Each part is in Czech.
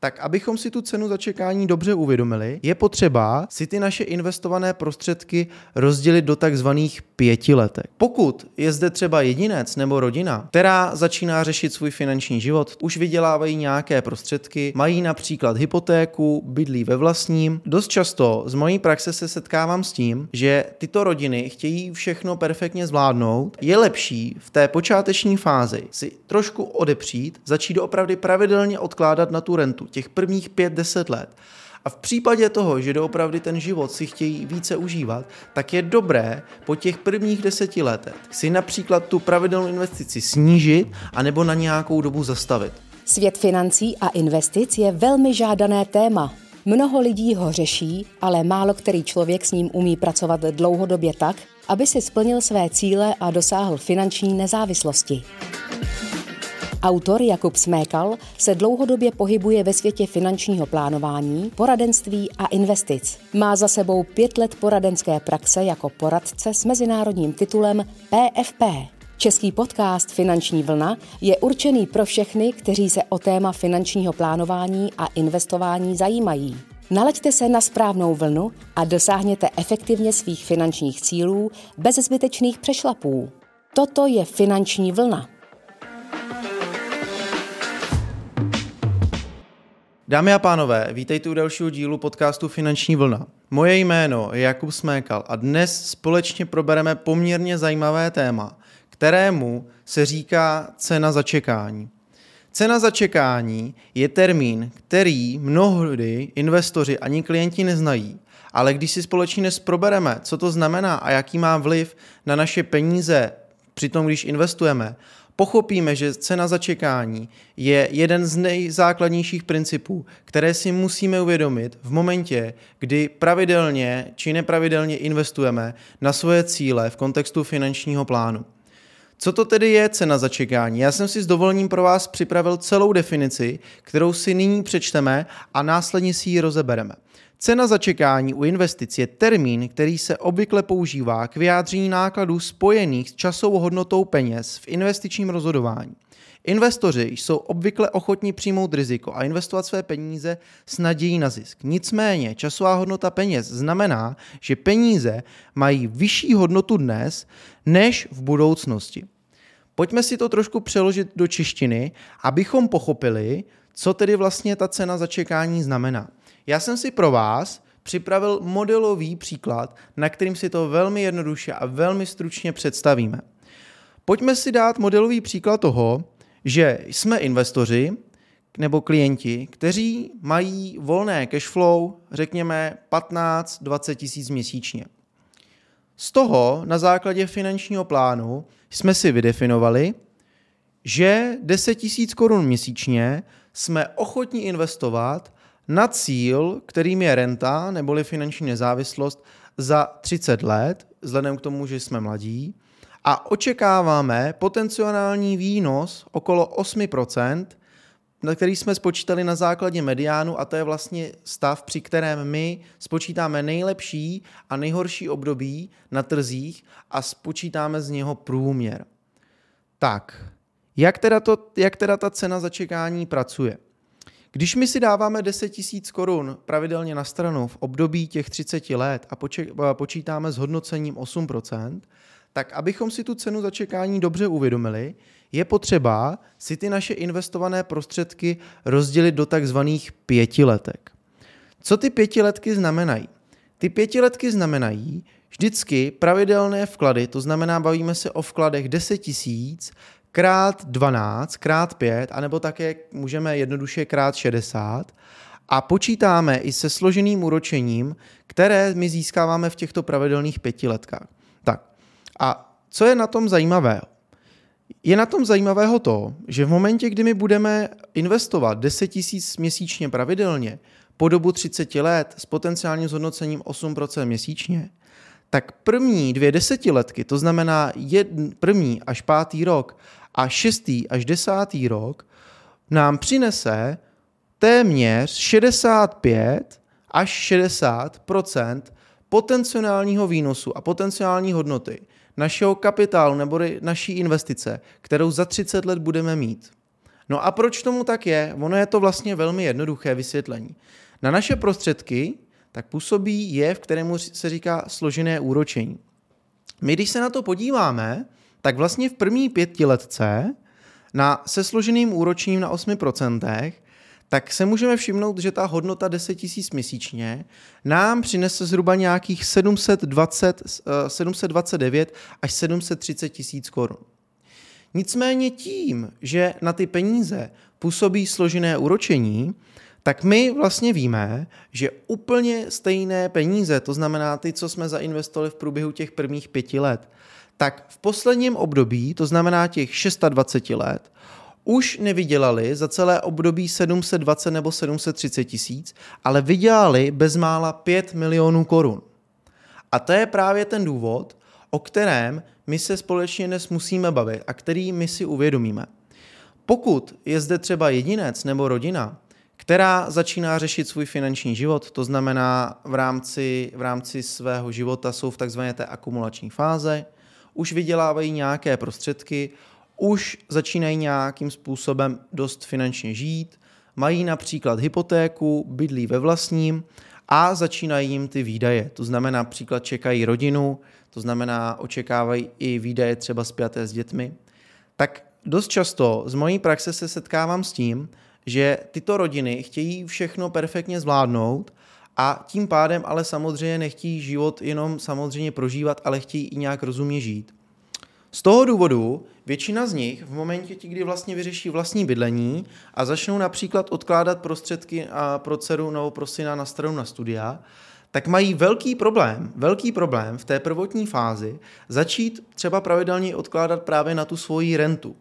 Tak abychom si tu cenu za čekání dobře uvědomili, je potřeba si ty naše investované prostředky rozdělit do takzvaných 5letek. Pokud je zde třeba jedinec nebo rodina, která začíná řešit svůj finanční život, už vydělávají nějaké prostředky, mají například hypotéku, bydlí ve vlastním. Dost často z mojí praxe se setkávám s tím, že tyto rodiny chtějí všechno perfektně zvládnout. Je lepší v té počáteční fázi si trošku odepřít, začít doopravdy pravidelně odkládat na tu rentu těch prvních 5-10 let. A v případě toho, že doopravdy ten život si chtějí více užívat, tak je dobré po těch prvních 10 letech si například tu pravidelnou investici snížit anebo na nějakou dobu zastavit. Svět financí a investic je velmi žádané téma. Mnoho lidí ho řeší, ale málo který člověk s ním umí pracovat dlouhodobě tak, aby si splnil své cíle a dosáhl finanční nezávislosti. Autor Jakub Smékal se dlouhodobě pohybuje ve světě finančního plánování, poradenství a investic. Má za sebou 5 let poradenské praxe jako poradce s mezinárodním titulem PFP. Český podcast Finanční vlna je určený pro všechny, kteří se o téma finančního plánování a investování zajímají. Nalaďte se na správnou vlnu a dosáhněte efektivně svých finančních cílů bez zbytečných přešlapů. Toto je Finanční vlna. Dámy a pánové, vítejte u dalšího dílu podcastu Finanční vlna. Moje jméno je Jakub Smékal a dnes společně probereme poměrně zajímavé téma, kterému se říká cena za čekání. Cena za čekání je termín, který mnohdy investoři ani klienti neznají, ale když si společně dnes probereme, co to znamená a jaký má vliv na naše peníze přitom, když investujeme, pochopíme, že cena za čekání je jeden z nejzákladnějších principů, které si musíme uvědomit v momentě, kdy pravidelně či nepravidelně investujeme na svoje cíle v kontextu finančního plánu. Co to tedy je cena za čekání? Já jsem si s dovolením pro vás připravil celou definici, kterou si nyní přečteme a následně si ji rozebereme. Cena za čekání u investic je termín, který se obvykle používá k vyjádření nákladů spojených s časovou hodnotou peněz v investičním rozhodování. Investoři jsou obvykle ochotní přijmout riziko a investovat své peníze s nadějí na zisk. Nicméně časová hodnota peněz znamená, že peníze mají vyšší hodnotu dnes než v budoucnosti. Pojďme si to trošku přeložit do češtiny, abychom pochopili, co tedy vlastně ta cena za čekání znamená. Já jsem si pro vás připravil modelový příklad, na kterým si to velmi jednoduše a velmi stručně představíme. Pojďme si dát modelový příklad toho, že jsme investoři nebo klienti, kteří mají volné cashflow, řekněme 15-20 tisíc měsíčně. Z toho na základě finančního plánu jsme si vydefinovali, že 10 tisíc korun měsíčně jsme ochotni investovat na cíl, kterým je renta neboli finanční nezávislost za 30 let, vzhledem k tomu, že jsme mladí, a očekáváme potenciální výnos okolo 8%, na který jsme spočítali na základě mediánu, a to je vlastně stav, při kterém my spočítáme nejlepší a nejhorší období na trzích a spočítáme z něho průměr. Tak, jak teda ta cena za čekání pracuje? Když my si dáváme 10 tisíc korun pravidelně na stranu v období těch 30 let a počítáme s hodnocením 8%, tak abychom si tu cenu za čekání dobře uvědomili, je potřeba si ty naše investované prostředky rozdělit do takzvaných 5letek. Co ty 5letky znamenají? Ty 5letky znamenají vždycky pravidelné vklady, to znamená bavíme se o vkladech 10 tisíc, krát 12, krát 5, anebo také můžeme jednoduše krát 60 a počítáme i se složeným úročením, které my získáváme v těchto pravidelných 5letkách. Tak, a co je na tom zajímavého? Je na tom zajímavého to, že v momentě, kdy my budeme investovat 10 000 měsíčně pravidelně po dobu 30 let s potenciálním zhodnocením 8% měsíčně, tak první 2 desetiletky, to znamená první až 5. rok a 6. až 10. rok, nám přinese téměř 65 až 60% potenciálního výnosu a potenciální hodnoty našeho kapitálu nebo naší investice, kterou za 30 let budeme mít. No a proč tomu tak je? Ono je to vlastně velmi jednoduché vysvětlení. Na naše prostředky tak působí jev, kterému se říká složené úročení. My, když se na to podíváme, tak vlastně v první pětiletce se složeným úročením na 8%, tak se můžeme všimnout, že ta hodnota 10 000 měsíčně nám přinese zhruba nějakých 729 až 730 tisíc korun. Nicméně tím, že na ty peníze působí složené úročení, tak my vlastně víme, že úplně stejné peníze, to znamená ty, co jsme zainvestovali v průběhu těch prvních 5 let, tak v posledním období, to znamená těch 26 let, už nevydělali za celé období 720 nebo 730 tisíc, ale vydělali bezmála 5 milionů korun. A to je právě ten důvod, o kterém my se společně dnes musíme bavit a který my si uvědomíme. Pokud je zde třeba jedinec nebo rodina, která začíná řešit svůj finanční život, to znamená v rámci svého života jsou v takzvané té akumulační fáze, už vydělávají nějaké prostředky, už začínají nějakým způsobem dost finančně žít, mají například hypotéku, bydlí ve vlastním a začínají jim ty výdaje. To znamená, například čekají rodinu, to znamená, očekávají i výdaje třeba spjaté s dětmi. Tak dost často z mojí praxe se setkávám s tím, že tyto rodiny chtějí všechno perfektně zvládnout a tím pádem ale samozřejmě nechtějí život jenom samozřejmě prožívat, ale chtějí i nějak rozumně žít. Z toho důvodu většina z nich v momentě, kdy vlastně vyřeší vlastní bydlení a začnou například odkládat prostředky pro dceru nebo pro syna na stranu na studia, tak mají velký problém v té prvotní fázi začít třeba pravidelně odkládat právě na tu svoji rentu.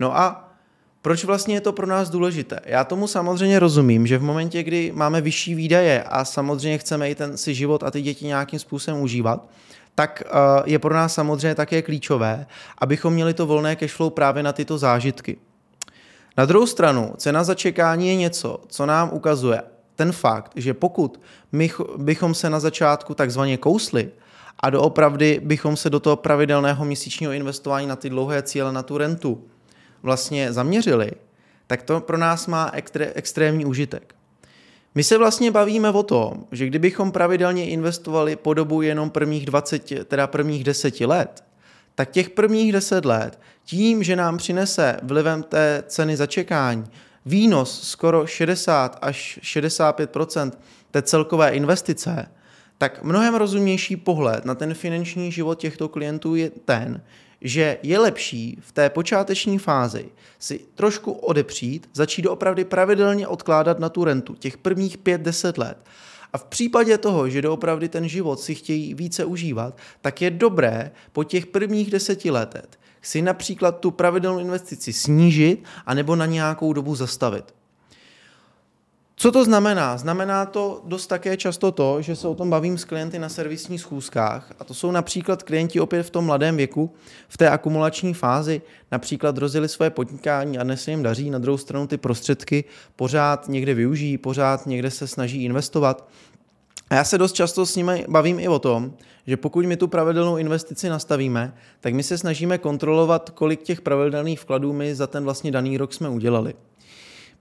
No a proč vlastně je to pro nás důležité? Já tomu samozřejmě rozumím, že v momentě, kdy máme vyšší výdaje a samozřejmě chceme i ten si život a ty děti nějakým způsobem užívat, tak je pro nás samozřejmě také klíčové, abychom měli to volné cashflow právě na tyto zážitky. Na druhou stranu, cena za čekání je něco, co nám ukazuje ten fakt, že pokud my bychom se na začátku takzvaně kousli a doopravdy bychom se do toho pravidelného měsíčního investování na ty dlouhé cíle, na tu rentu, vlastně zaměřili, tak to pro nás má extrémní užitek. My se vlastně bavíme o tom, že kdybychom pravidelně investovali po dobu jenom prvních 10 let, tak těch prvních 10 let tím, že nám přinese vlivem té ceny za čekání výnos skoro 60 až 65% té celkové investice, tak mnohem rozumnější pohled na ten finanční život těchto klientů je ten, že je lepší v té počáteční fázi si trošku odepřít, začít doopravdy pravidelně odkládat na tu rentu těch prvních 5-10 let. A v případě toho, že doopravdy ten život si chtějí více užívat, tak je dobré po těch prvních 10 letech si například tu pravidelnou investici snížit anebo na nějakou dobu zastavit. Co to znamená? Znamená to dost také často to, že se o tom bavím s klienty na servisních schůzkách a to jsou například klienti opět v tom mladém věku, v té akumulační fázi, například rozjeli své podnikání a dnes se jim daří, na druhou stranu ty prostředky pořád někde využijí, pořád někde se snaží investovat. A já se dost často s nimi bavím i o tom, že pokud my tu pravidelnou investici nastavíme, tak my se snažíme kontrolovat, kolik těch pravidelných vkladů my za ten vlastně daný rok jsme udělali.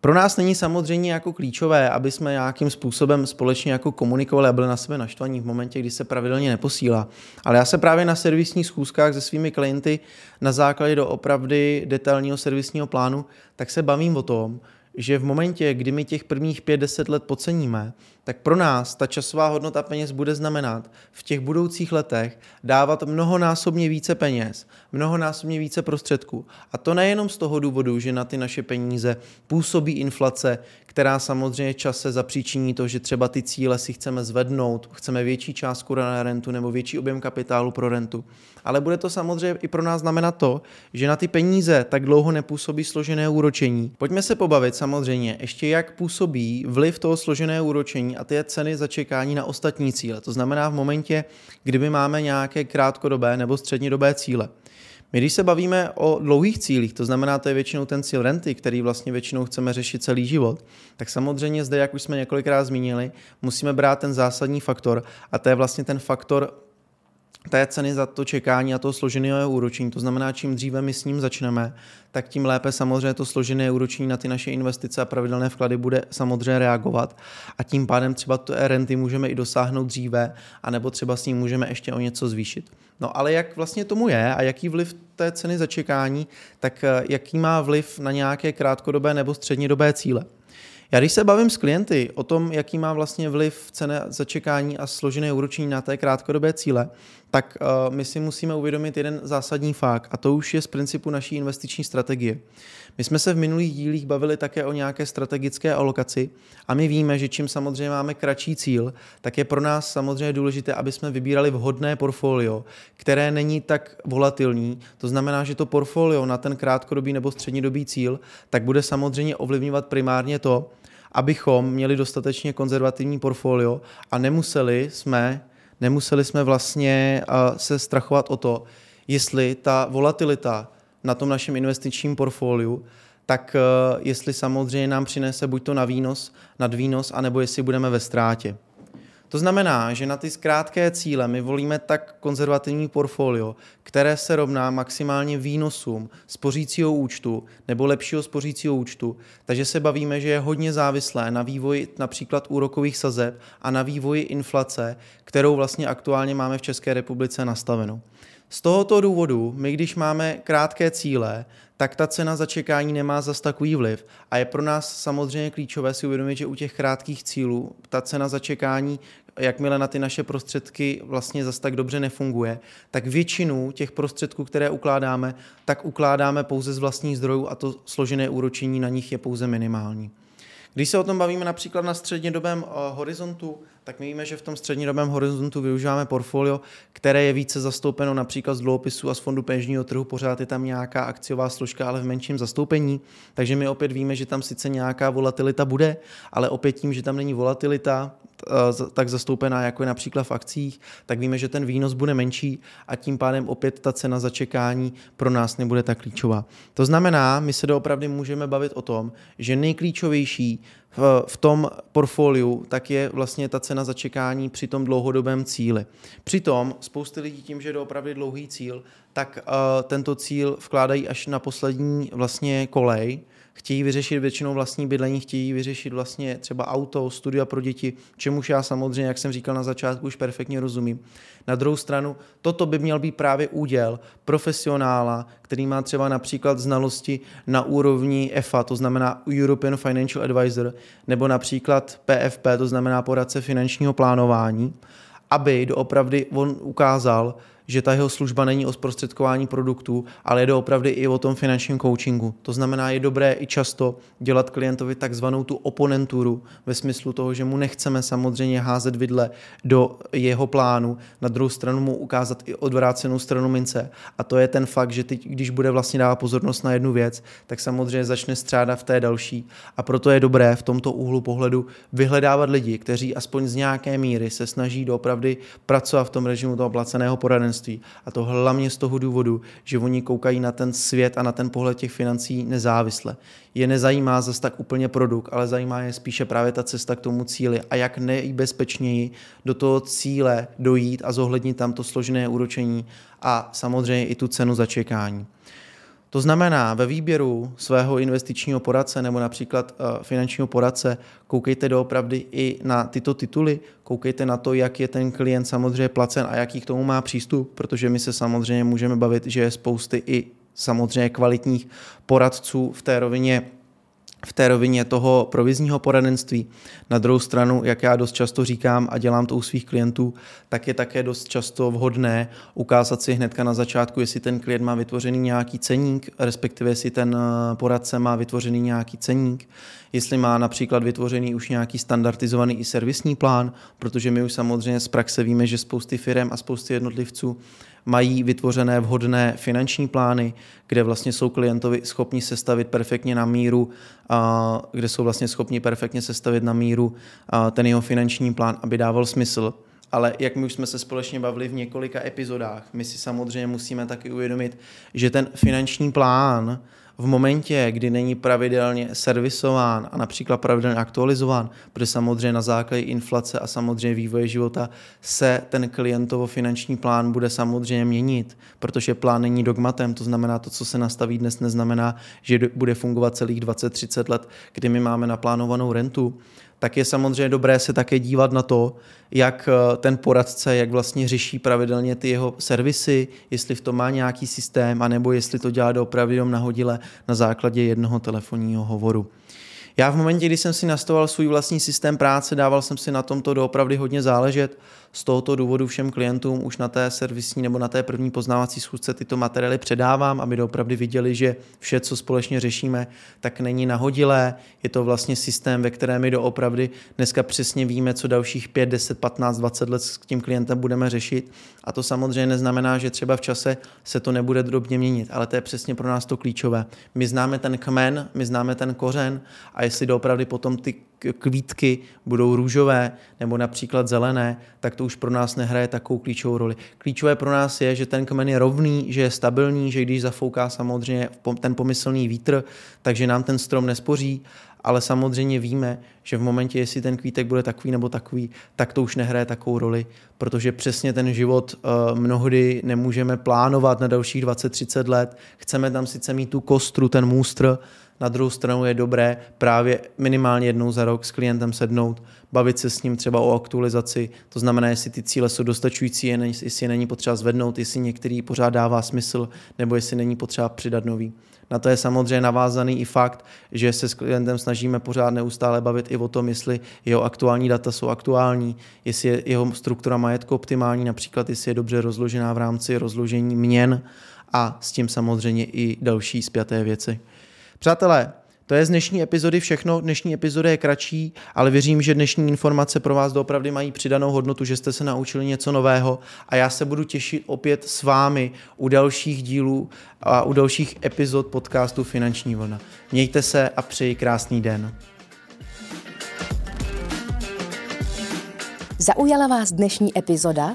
Pro nás není samozřejmě jako klíčové, aby jsme nějakým způsobem společně jako komunikovali a byli na sebe naštvaní v momentě, kdy se pravidelně neposílá. Ale já se právě na servisních schůzkách se svými klienty na základě doopravdy detailního servisního plánu, tak se bavím o tom, že v momentě, kdy my těch prvních 5-10 let podceníme, tak pro nás ta časová hodnota peněz bude znamenat v těch budoucích letech dávat mnohonásobně více peněz, mnohonásobně více prostředků. A to nejenom z toho důvodu, že na ty naše peníze působí inflace, která samozřejmě čase zapříčiní to, že třeba ty cíle si chceme zvednout, chceme větší částku na rentu nebo větší objem kapitálu pro rentu. Ale bude to samozřejmě i pro nás znamenat to, že na ty peníze tak dlouho nepůsobí složené úročení. Pojďme se pobavit samozřejmě ještě, jak působí vliv toho složeného úročení a ty ceny za čekání na ostatní cíle. To znamená v momentě, kdyby máme nějaké krátkodobé nebo střednědobé cíle. My když se bavíme o dlouhých cílích, to znamená, to je většinou ten cíl renty, který vlastně většinou chceme řešit celý život, tak samozřejmě zde, jak už jsme několikrát zmínili, musíme brát ten zásadní faktor a to je vlastně ten faktor té ceny za to čekání a toho složeného úročení. To znamená, čím dříve my s ním začneme, tak tím lépe samozřejmě to složené úročení na ty naše investice a pravidelné vklady bude samozřejmě reagovat a tím pádem třeba to renty můžeme i dosáhnout dříve a nebo třeba s ním můžeme ještě o něco zvýšit. No ale jak vlastně tomu je a jaký vliv té ceny za čekání, tak jaký má vliv na nějaké krátkodobé nebo střednědobé cíle? Já když se bavím s klienty o tom, jaký má vlastně vliv cena za čekání a složené úročení na té krátkodobé cíle, tak my si musíme uvědomit jeden zásadní fakt a to už je z principu naší investiční strategie. My jsme se v minulých dílích bavili také o nějaké strategické alokaci a my víme, že čím samozřejmě máme kratší cíl, tak je pro nás samozřejmě důležité, aby jsme vybírali vhodné portfolio, které není tak volatilní. To znamená, že to portfolio na ten krátkodobý nebo střednědobý cíl tak bude samozřejmě ovlivňovat primárně to, abychom měli dostatečně konzervativní portfolio a nemuseli jsme vlastně se strachovat o to, jestli ta volatilita na tom našem investičním portfoliu, tak jestli samozřejmě nám přinese buď to na výnos, nadvýnos, anebo jestli budeme ve ztrátě. To znamená, že na ty krátké cíle my volíme tak konzervativní portfolio, které se rovná maximálně výnosům spořícího účtu nebo lepšího spořícího účtu, takže se bavíme, že je hodně závislé na vývoji například úrokových sazeb a na vývoji inflace, kterou vlastně aktuálně máme v České republice nastavenou. Z tohoto důvodu my, když máme krátké cíle, tak ta cena za čekání nemá zas takový vliv a je pro nás samozřejmě klíčové si uvědomit, že u těch krátkých cílů ta cena za čekání, jakmile na ty naše prostředky vlastně zas tak dobře nefunguje, tak většinu těch prostředků, které ukládáme, tak ukládáme pouze z vlastních zdrojů a to složené úročení na nich je pouze minimální. Když se o tom bavíme například na střednědobém horizontu, tak my víme, že v tom střednědobém horizontu využíváme portfolio, které je více zastoupeno například z dluhopisů a z fondu peněžního trhu, pořád je tam nějaká akciová složka, ale v menším zastoupení, takže my opět víme, že tam sice nějaká volatilita bude, ale opět tím, že tam není volatilita tak zastoupená, jako je například v akcích, tak víme, že ten výnos bude menší a tím pádem opět ta cena za čekání pro nás nebude tak klíčová. To znamená, my se doopravdy můžeme bavit o tom, že nejklíčovější v tom portfoliu tak je vlastně ta cena za čekání při tom dlouhodobém cíli. Přitom spousty lidí tím, že je doopravdy dlouhý cíl, tak tento cíl vkládají až na poslední vlastně kolej, chtějí vyřešit většinou vlastní bydlení, chtějí vyřešit vlastně třeba auto, studia pro děti, čemuž já samozřejmě, jak jsem říkal na začátku, už perfektně rozumím. Na druhou stranu, toto by měl být právě úděl profesionála, který má třeba například znalosti na úrovni EFA, to znamená European Financial Advisor, nebo například PFP, to znamená poradce finančního plánování, aby doopravdy on ukázal, že ta jeho služba není o zprostředkování produktů, ale je doopravdy i o tom finančním coachingu. To znamená, je dobré i často dělat klientovi takzvanou tu oponenturu ve smyslu toho, že mu nechceme samozřejmě házet vidle do jeho plánu, na druhou stranu mu ukázat i odvrácenou stranu mince. A to je ten fakt, že teď, když bude vlastně dávat pozornost na jednu věc, tak samozřejmě začne střádat v té další. A proto je dobré v tomto úhlu pohledu vyhledávat lidi, kteří aspoň z nějaké míry se snaží doopravdy pracovat v tom režimu toho placeného poradenství. A to hlavně z toho důvodu, že oni koukají na ten svět a na ten pohled těch financí nezávisle. Je nezajímá zase tak úplně produkt, ale zajímá je spíše právě ta cesta k tomu cíli a jak nejbezpečněji do toho cíle dojít a zohlednit tam to složené úročení a samozřejmě i tu cenu za čekání. To znamená, ve výběru svého investičního poradce nebo například finančního poradce koukejte doopravdy i na tyto tituly, koukejte na to, jak je ten klient samozřejmě placen a jaký k tomu má přístup, protože my se samozřejmě můžeme bavit, že je spousty i samozřejmě kvalitních poradců v té rovině toho provizního poradenství. Na druhou stranu, jak já dost často říkám a dělám to u svých klientů, tak je také dost často vhodné ukázat si hnedka na začátku, jestli ten klient má vytvořený nějaký ceník, respektive jestli ten poradce má vytvořený nějaký ceník, jestli má například vytvořený už nějaký standardizovaný i servisní plán, protože my už samozřejmě z praxe víme, že spousty firem a spousty jednotlivců mají vytvořené vhodné finanční plány, kde vlastně jsou klientovi schopni sestavit perfektně na míru, ten jeho finanční plán, aby dával smysl. Ale jak my už jsme se společně bavili v několika epizodách, my si samozřejmě musíme taky uvědomit, že ten finanční plán V momentě, kdy není pravidelně servisován a například pravidelně aktualizován, protože samozřejmě na základě inflace a samozřejmě vývoje života se ten klientovo finanční plán bude samozřejmě měnit, protože plán není dogmatem, to znamená to, co se nastaví dnes, neznamená, že bude fungovat celých 20-30 let, kdy my máme naplánovanou rentu, tak je samozřejmě dobré se také dívat na to, jak ten poradce, jak vlastně řeší pravidelně ty jeho servisy, jestli v tom má nějaký systém, anebo jestli to dělá doopravdy jenom nahodile na základě jednoho telefonního hovoru. Já v momentě, kdy jsem si nastavoval svůj vlastní systém práce, dával jsem si na tomto doopravdy hodně záležet. Z tohoto důvodu všem klientům už na té servisní nebo na té první poznávací schůzce tyto materiály předávám, aby doopravdy viděli, že vše, co společně řešíme, tak není nahodilé. Je to vlastně systém, ve kterém my doopravdy dneska přesně víme, co dalších 5, 10, 15, 20 let s tím klientem budeme řešit. A to samozřejmě neznamená, že třeba v čase se to nebude drobně měnit, ale to je přesně pro nás to klíčové. My známe ten kmen, my známe ten kořen a jestli doopravdy potom ty kvítky budou růžové nebo například zelené, tak to už pro nás nehraje takovou klíčovou roli. Klíčové pro nás je, že ten kmen je rovný, že je stabilní, že když zafouká samozřejmě ten pomyslný vítr, takže nám ten strom nespoří, ale samozřejmě víme, že v momentě, jestli ten kvítek bude takový nebo takový, tak to už nehraje takovou roli, protože přesně ten život mnohdy nemůžeme plánovat na dalších 20-30 let. Chceme tam sice mít tu kostru, ten můstr, na druhou stranu je dobré právě minimálně jednou za rok s klientem sednout, bavit se s ním třeba o aktualizaci, to znamená, jestli ty cíle jsou dostačující, jestli je není potřeba zvednout, jestli některý pořád dává smysl, nebo jestli není potřeba přidat nový. Na to je samozřejmě navázaný i fakt, že se s klientem snažíme pořád neustále bavit i o tom, jestli jeho aktuální data jsou aktuální, jestli je jeho struktura majetku optimální, například jestli je dobře rozložená v rámci rozložení měn a s tím samozřejmě i další spjaté věci. Přátelé, to je z dnešní epizody všechno. Dnešní epizoda je kratší, ale věřím, že dnešní informace pro vás doopravdy mají přidanou hodnotu, že jste se naučili něco nového a já se budu těšit opět s vámi u dalších dílů a u dalších epizod podcastu Finanční vlna. Mějte se a přeji krásný den. Zaujala vás dnešní epizoda?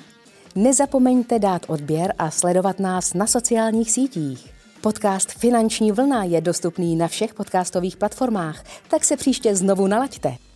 Nezapomeňte dát odběr a sledovat nás na sociálních sítích. Podcast Finanční vlna je dostupný na všech podcastových platformách, tak se příště znovu nalaďte.